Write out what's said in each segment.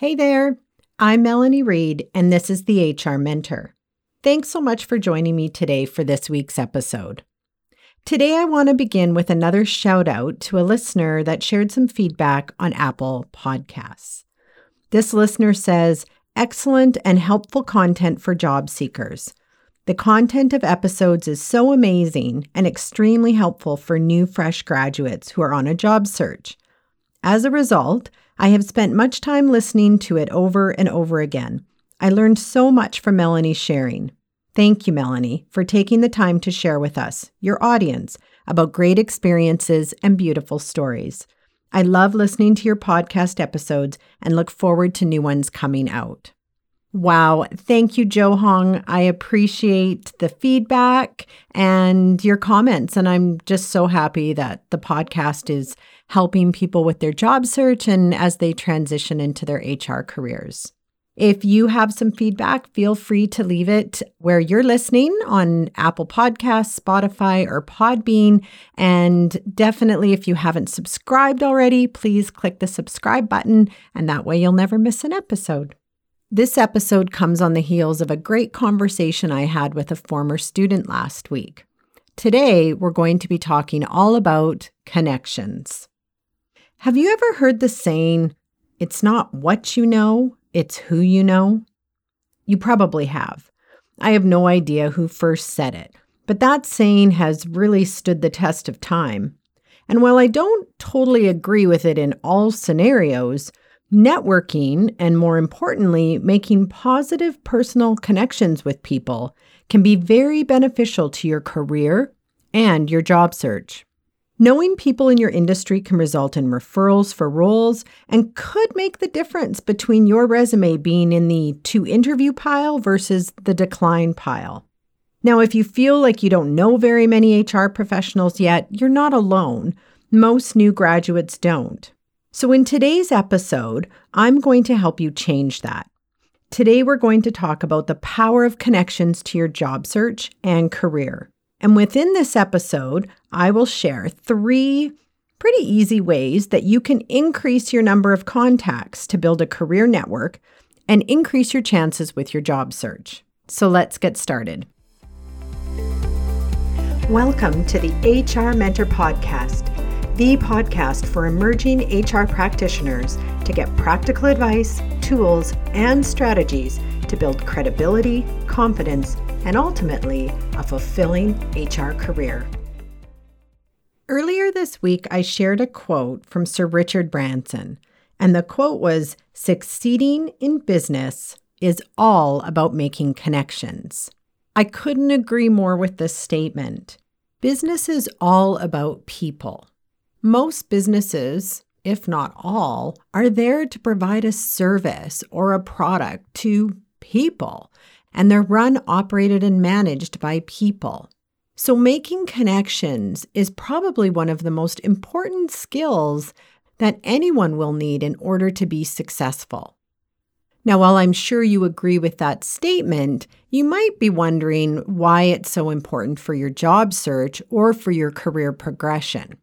Hey there, I'm Melanie Reed, and this is the HR Mentor. Thanks so much for joining me today for this week's episode. Today, I want to begin with another shout out to a listener that shared some feedback on Apple Podcasts. This listener says, excellent and helpful content for job seekers. The content of episodes is so amazing and extremely helpful for new, fresh graduates who are on a job search. As a result, I have spent much time listening to it over and over again. I learned so much from Melanie's sharing. Thank you, Melanie, for taking the time to share with us, your audience, about great experiences and beautiful stories. I love listening to your podcast episodes and look forward to new ones coming out. Wow. Thank you, Joe Hong. I appreciate the feedback and your comments. And I'm just so happy that the podcast is helping people with their job search and as they transition into their HR careers. If you have some feedback, feel free to leave it where you're listening on Apple Podcasts, Spotify, or Podbean. And definitely, if you haven't subscribed already, please click the subscribe button, and that way you'll never miss an episode. This episode comes on the heels of a great conversation I had with a former student last week. Today, we're going to be talking all about connections. Have you ever heard the saying, it's not what you know, it's who you know? You probably have. I have no idea who first said it, but that saying has really stood the test of time. And while I don't totally agree with it in all scenarios, networking, and more importantly, making positive personal connections with people can be very beneficial to your career and your job search. Knowing people in your industry can result in referrals for roles and could make the difference between your resume being in the to-interview pile versus the decline pile. Now, if you feel like you don't know very many HR professionals yet, you're not alone. Most new graduates don't. So in today's episode, I'm going to help you change that. Today, we're going to talk about the power of connections to your job search and career. And within this episode, I will share 3 pretty easy ways that you can increase your number of contacts to build a career network and increase your chances with your job search. So let's get started. Welcome to the HR Mentor Podcast, the podcast for emerging HR practitioners to get practical advice, tools, and strategies to build credibility, confidence, and ultimately a fulfilling HR career. Earlier this week, I shared a quote from Sir Richard Branson, and the quote was, "Succeeding in business is all about making connections." I couldn't agree more with this statement. Business is all about people. Most businesses, if not all, are there to provide a service or a product to people, and they're run, operated, and managed by people. So making connections is probably one of the most important skills that anyone will need in order to be successful. Now, while I'm sure you agree with that statement, you might be wondering why it's so important for your job search or for your career progression.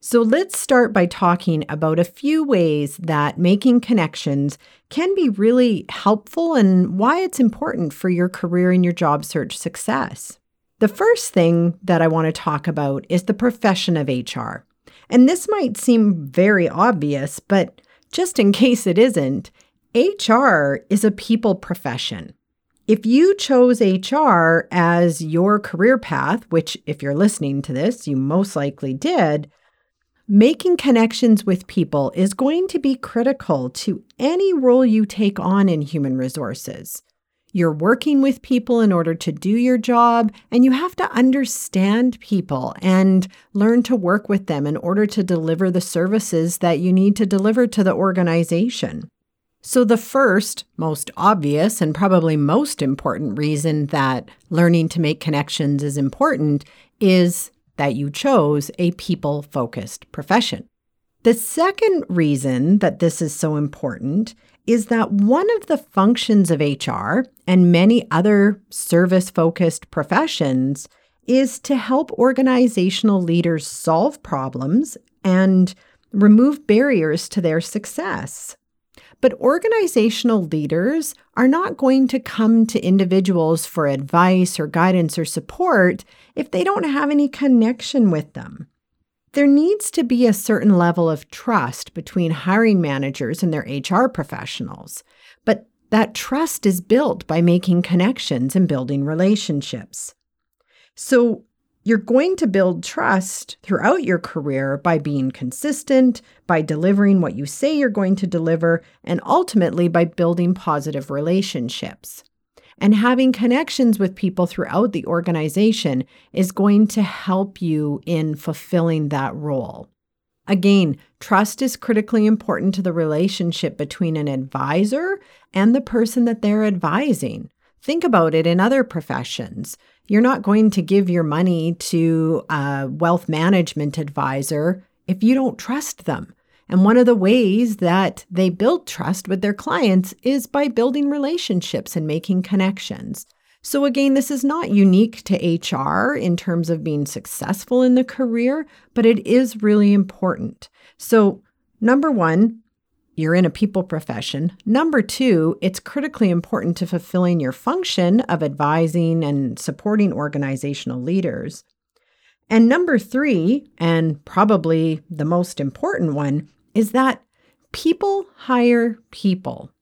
So let's start by talking about a few ways that making connections can be really helpful and why it's important for your career and your job search success. The first thing that I want to talk about is the profession of HR. And this might seem very obvious, but just in case it isn't, HR is a people profession. If you chose HR as your career path, which if you're listening to this, you most likely did, making connections with people is going to be critical to any role you take on in human resources. You're working with people in order to do your job, and you have to understand people and learn to work with them in order to deliver the services that you need to deliver to the organization. So the first, most obvious, and probably most important reason that learning to make connections is important is that you chose a people-focused profession. The second reason that this is so important is that one of the functions of HR and many other service-focused professions is to help organizational leaders solve problems and remove barriers to their success. But organizational leaders are not going to come to individuals for advice or guidance or support if they don't have any connection with them. There needs to be a certain level of trust between hiring managers and their HR professionals, but that trust is built by making connections and building relationships. So you're going to build trust throughout your career by being consistent, by delivering what you say you're going to deliver, and ultimately by building positive relationships. And having connections with people throughout the organization is going to help you in fulfilling that role. Again, trust is critically important to the relationship between an advisor and the person that they're advising. Think about it in other professions. You're not going to give your money to a wealth management advisor if you don't trust them. And one of the ways that they build trust with their clients is by building relationships and making connections. So again, this is not unique to HR in terms of being successful in the career, but it is really important. So number one, you're in a people profession. Number two, it's critically important to fulfilling your function of advising and supporting organizational leaders. And number three, and probably the most important one, is that people hire people.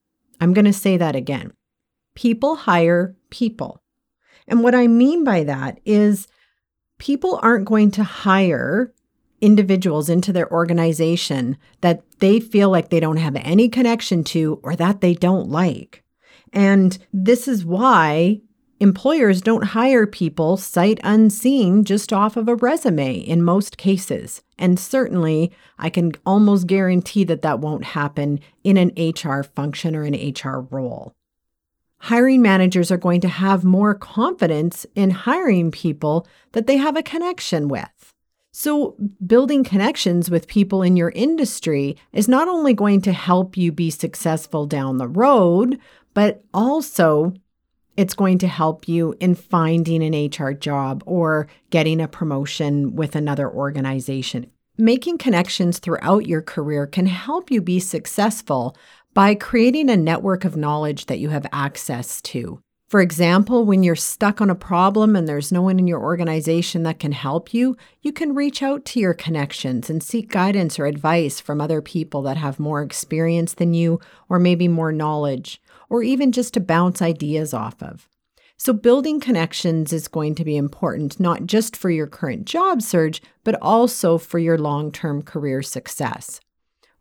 I'm going to say that again. People hire people. And what I mean by that is people aren't going to hire individuals into their organization that they feel like they don't have any connection to or that they don't like. And this is why employers don't hire people sight unseen just off of a resume in most cases. And certainly, I can almost guarantee that that won't happen in an HR function or an HR role. Hiring managers are going to have more confidence in hiring people that they have a connection with. So building connections with people in your industry is not only going to help you be successful down the road, but also it's going to help you in finding an HR job or getting a promotion with another organization. Making connections throughout your career can help you be successful by creating a network of knowledge that you have access to. For example, when you're stuck on a problem and there's no one in your organization that can help you, you can reach out to your connections and seek guidance or advice from other people that have more experience than you or maybe more knowledge, or even just to bounce ideas off of. So building connections is going to be important, not just for your current job search, but also for your long-term career success.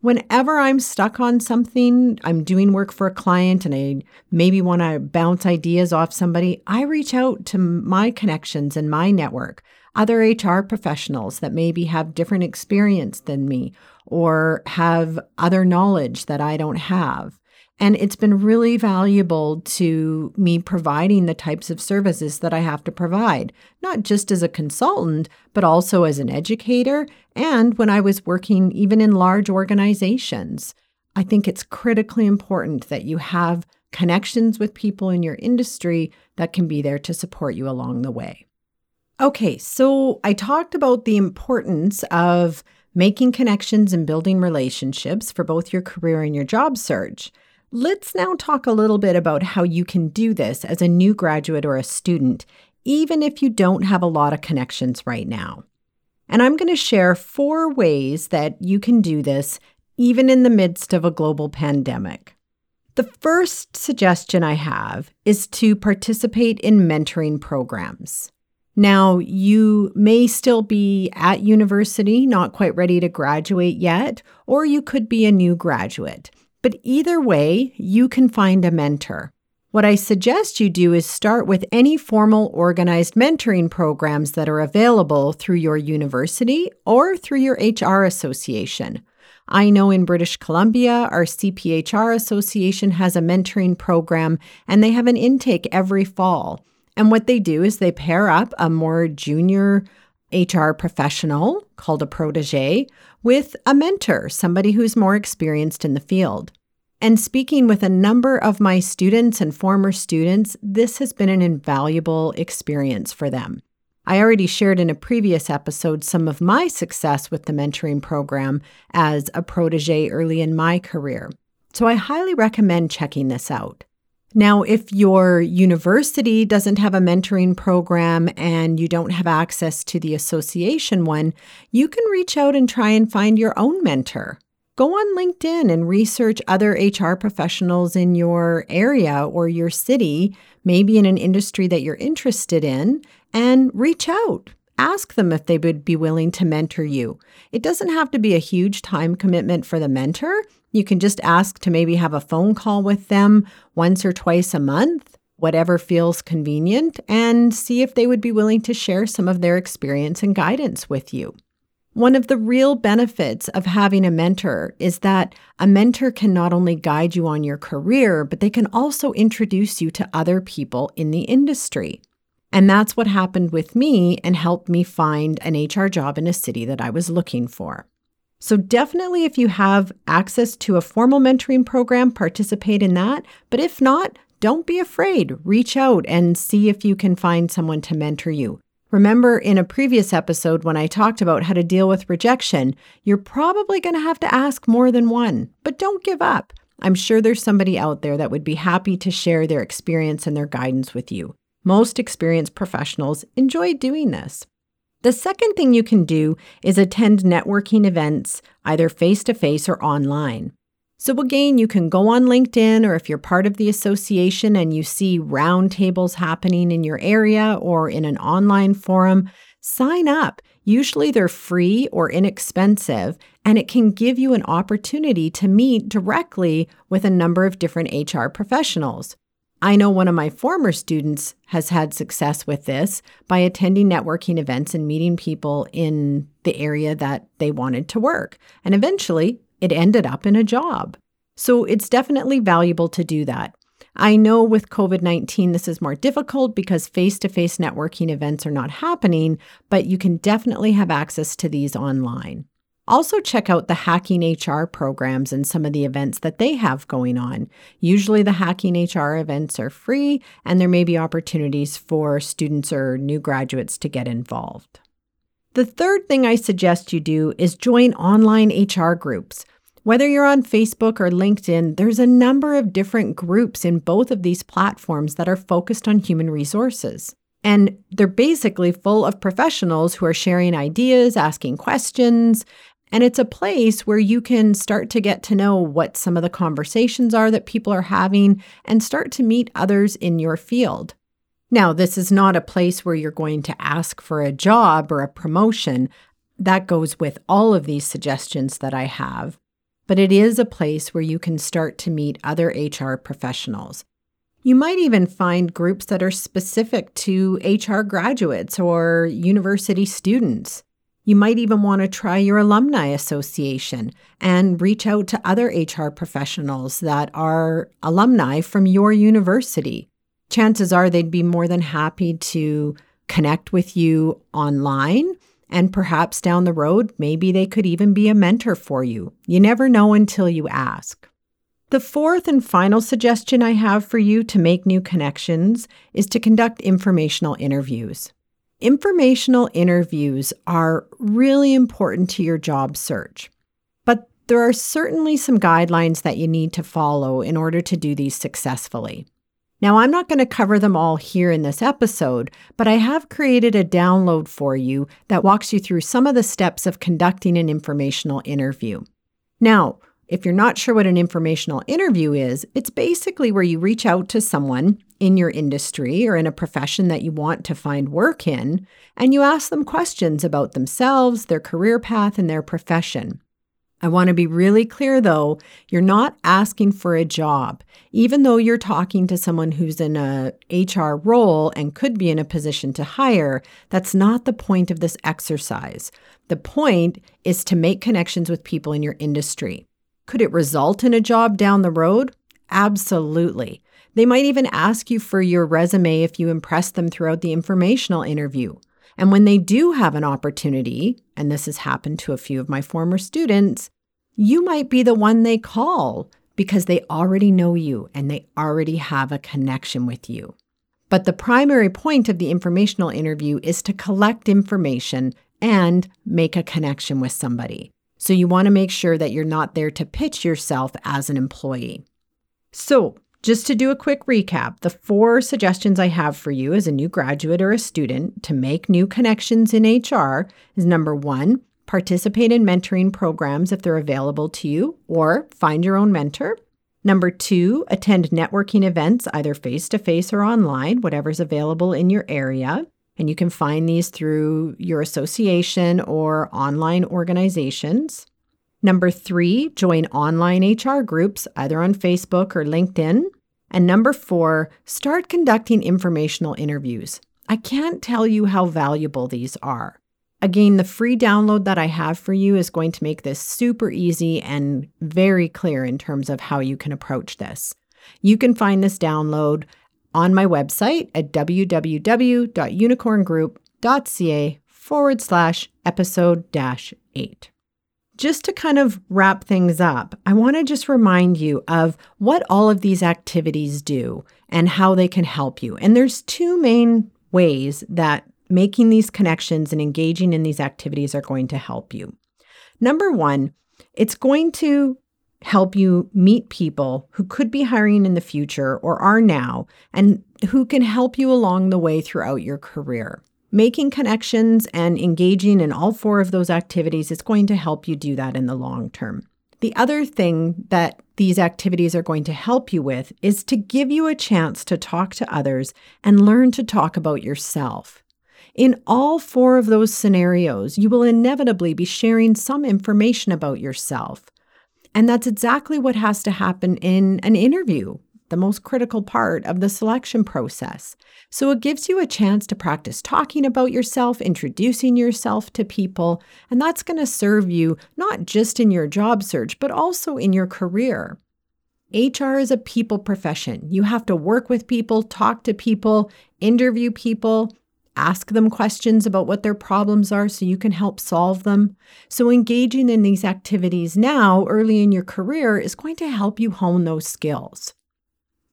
Whenever I'm stuck on something, I'm doing work for a client and I maybe want to bounce ideas off somebody, I reach out to my connections and my network, other HR professionals that maybe have different experience than me or have other knowledge that I don't have. And it's been really valuable to me providing the types of services that I have to provide, not just as a consultant, but also as an educator. And when I was working even in large organizations, I think it's critically important that you have connections with people in your industry that can be there to support you along the way. Okay, so I talked about the importance of making connections and building relationships for both your career and your job search. Let's now talk a little bit about how you can do this as a new graduate or a student, even if you don't have a lot of connections right now. And I'm going to share 4 ways that you can do this, even in the midst of a global pandemic. The first suggestion I have is to participate in mentoring programs. Now, you may still be at university, not quite ready to graduate yet, or you could be a new graduate. But either way, you can find a mentor. What I suggest you do is start with any formal organized mentoring programs that are available through your university or through your HR association. I know in British Columbia, our CPHR association has a mentoring program, and they have an intake every fall. And what they do is they pair up a more junior HR professional, called a protege, with a mentor, somebody who's more experienced in the field. And speaking with a number of my students and former students, this has been an invaluable experience for them. I already shared in a previous episode some of my success with the mentoring program as a protege early in my career. So I highly recommend checking this out. Now, if your university doesn't have a mentoring program and you don't have access to the association one, you can reach out and try and find your own mentor. Go on LinkedIn and research other HR professionals in your area or your city, maybe in an industry that you're interested in, and reach out. Ask them if they would be willing to mentor you. It doesn't have to be a huge time commitment for the mentor. You can just ask to maybe have a phone call with them once or twice a month, whatever feels convenient, and see if they would be willing to share some of their experience and guidance with you. One of the real benefits of having a mentor is that a mentor can not only guide you on your career, but they can also introduce you to other people in the industry. And that's what happened with me and helped me find an HR job in a city that I was looking for. So definitely if you have access to a formal mentoring program, participate in that. But if not, don't be afraid. Reach out and see if you can find someone to mentor you. Remember in a previous episode when I talked about how to deal with rejection, you're probably going to have to ask more than one, but don't give up. I'm sure there's somebody out there that would be happy to share their experience and their guidance with you. Most experienced professionals enjoy doing this. The second thing you can do is attend networking events, either face-to-face or online. So again, you can go on LinkedIn, or if you're part of the association and you see roundtables happening in your area or in an online forum, sign up. Usually they're free or inexpensive, and it can give you an opportunity to meet directly with a number of different HR professionals. I know one of my former students has had success with this by attending networking events and meeting people in the area that they wanted to work. And eventually, it ended up in a job. So it's definitely valuable to do that. I know with COVID-19, this is more difficult because face-to-face networking events are not happening, but you can definitely have access to these online. Also check out the Hacking HR programs and some of the events that they have going on. Usually the Hacking HR events are free, and there may be opportunities for students or new graduates to get involved. The third thing I suggest you do is join online HR groups. Whether you're on Facebook or LinkedIn, there's a number of different groups in both of these platforms that are focused on human resources. And they're basically full of professionals who are sharing ideas, asking questions, and it's a place where you can start to get to know what some of the conversations are that people are having and start to meet others in your field. Now, this is not a place where you're going to ask for a job or a promotion. That goes with all of these suggestions that I have. But it is a place where you can start to meet other HR professionals. You might even find groups that are specific to HR graduates or university students. You might even want to try your alumni association and reach out to other HR professionals that are alumni from your university. Chances are they'd be more than happy to connect with you online, and perhaps down the road, maybe they could even be a mentor for you. You never know until you ask. The fourth and final suggestion I have for you to make new connections is to conduct informational interviews. Informational interviews are really important to your job search, but there are certainly some guidelines that you need to follow in order to do these successfully. Now, I'm not going to cover them all here in this episode, but I have created a download for you that walks you through some of the steps of conducting an informational interview. Now, if you're not sure what an informational interview is, it's basically where you reach out to someone in your industry or in a profession that you want to find work in, and you ask them questions about themselves, their career path, and their profession. I want to be really clear, though, you're not asking for a job. Even though you're talking to someone who's in a HR role and could be in a position to hire, that's not the point of this exercise. The point is to make connections with people in your industry. Could it result in a job down the road? Absolutely. They might even ask you for your resume if you impress them throughout the informational interview. And when they do have an opportunity, and this has happened to a few of my former students, you might be the one they call because they already know you and they already have a connection with you. But the primary point of the informational interview is to collect information and make a connection with somebody. So you want to make sure that you're not there to pitch yourself as an employee. So just to do a quick recap, the 4 suggestions I have for you as a new graduate or a student to make new connections in HR is number 1, participate in mentoring programs if they're available to you, or find your own mentor. Number 2, attend networking events, either face-to-face or online, whatever's available in your area. And you can find these through your association or online organizations. Number 3, join online HR groups, either on Facebook or LinkedIn. And number 4, start conducting informational interviews. I can't tell you how valuable these are. Again, the free download that I have for you is going to make this super easy and very clear in terms of how you can approach this. You can find this download on my website at www.unicorngroup.ca/episode-8. Just to kind of wrap things up, I want to just remind you of what all of these activities do and how they can help you. And there's 2 main ways that making these connections and engaging in these activities are going to help you. Number 1, it's going to help you meet people who could be hiring in the future or are now, and who can help you along the way throughout your career. Making connections and engaging in all 4 of those activities is going to help you do that in the long term. The other thing that these activities are going to help you with is to give you a chance to talk to others and learn to talk about yourself. In all 4 of those scenarios, you will inevitably be sharing some information about yourself. And that's exactly what has to happen in an interview, the most critical part of the selection process. So it gives you a chance to practice talking about yourself, introducing yourself to people, and that's going to serve you not just in your job search, but also in your career. HR is a people profession. You have to work with people, talk to people, interview people, ask them questions about what their problems are so you can help solve them. So engaging in these activities now, early in your career, is going to help you hone those skills.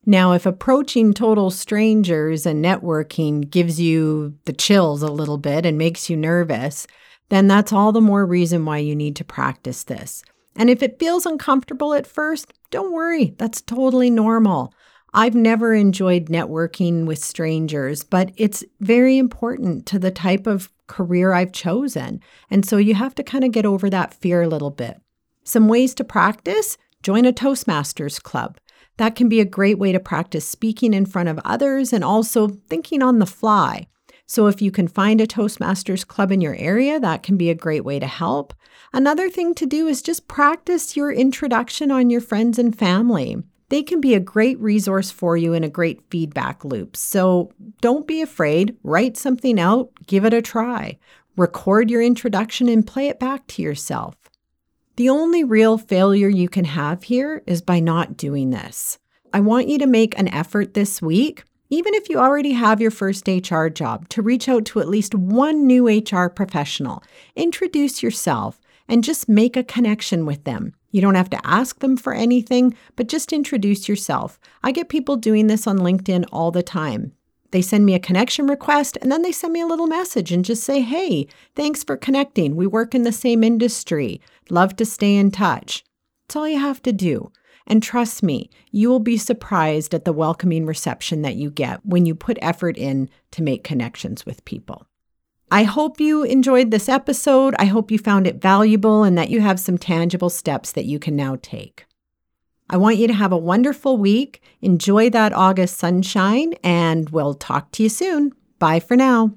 Now, if approaching total strangers and networking gives you the chills a little bit and makes you nervous, then that's all the more reason why you need to practice this. And if it feels uncomfortable at first, don't worry, that's totally normal. I've never enjoyed networking with strangers, but it's very important to the type of career I've chosen. And so you have to kind of get over that fear a little bit. Some ways to practice: join a Toastmasters club. That can be a great way to practice speaking in front of others and also thinking on the fly. So if you can find a Toastmasters club in your area, that can be a great way to help. Another thing to do is just practice your introduction on your friends and family. They can be a great resource for you and a great feedback loop. So don't be afraid, write something out, give it a try. Record your introduction and play it back to yourself. The only real failure you can have here is by not doing this. I want you to make an effort this week, even if you already have your first HR job, to reach out to at least one new HR professional. Introduce yourself and just make a connection with them. You don't have to ask them for anything, but just introduce yourself. I get people doing this on LinkedIn all the time. They send me a connection request and then they send me a little message and just say, "Hey, thanks for connecting. We work in the same industry. Love to stay in touch." That's all you have to do. And trust me, you will be surprised at the welcoming reception that you get when you put effort in to make connections with people. I hope you enjoyed this episode. I hope you found it valuable and that you have some tangible steps that you can now take. I want you to have a wonderful week. Enjoy that August sunshine, and we'll talk to you soon. Bye for now.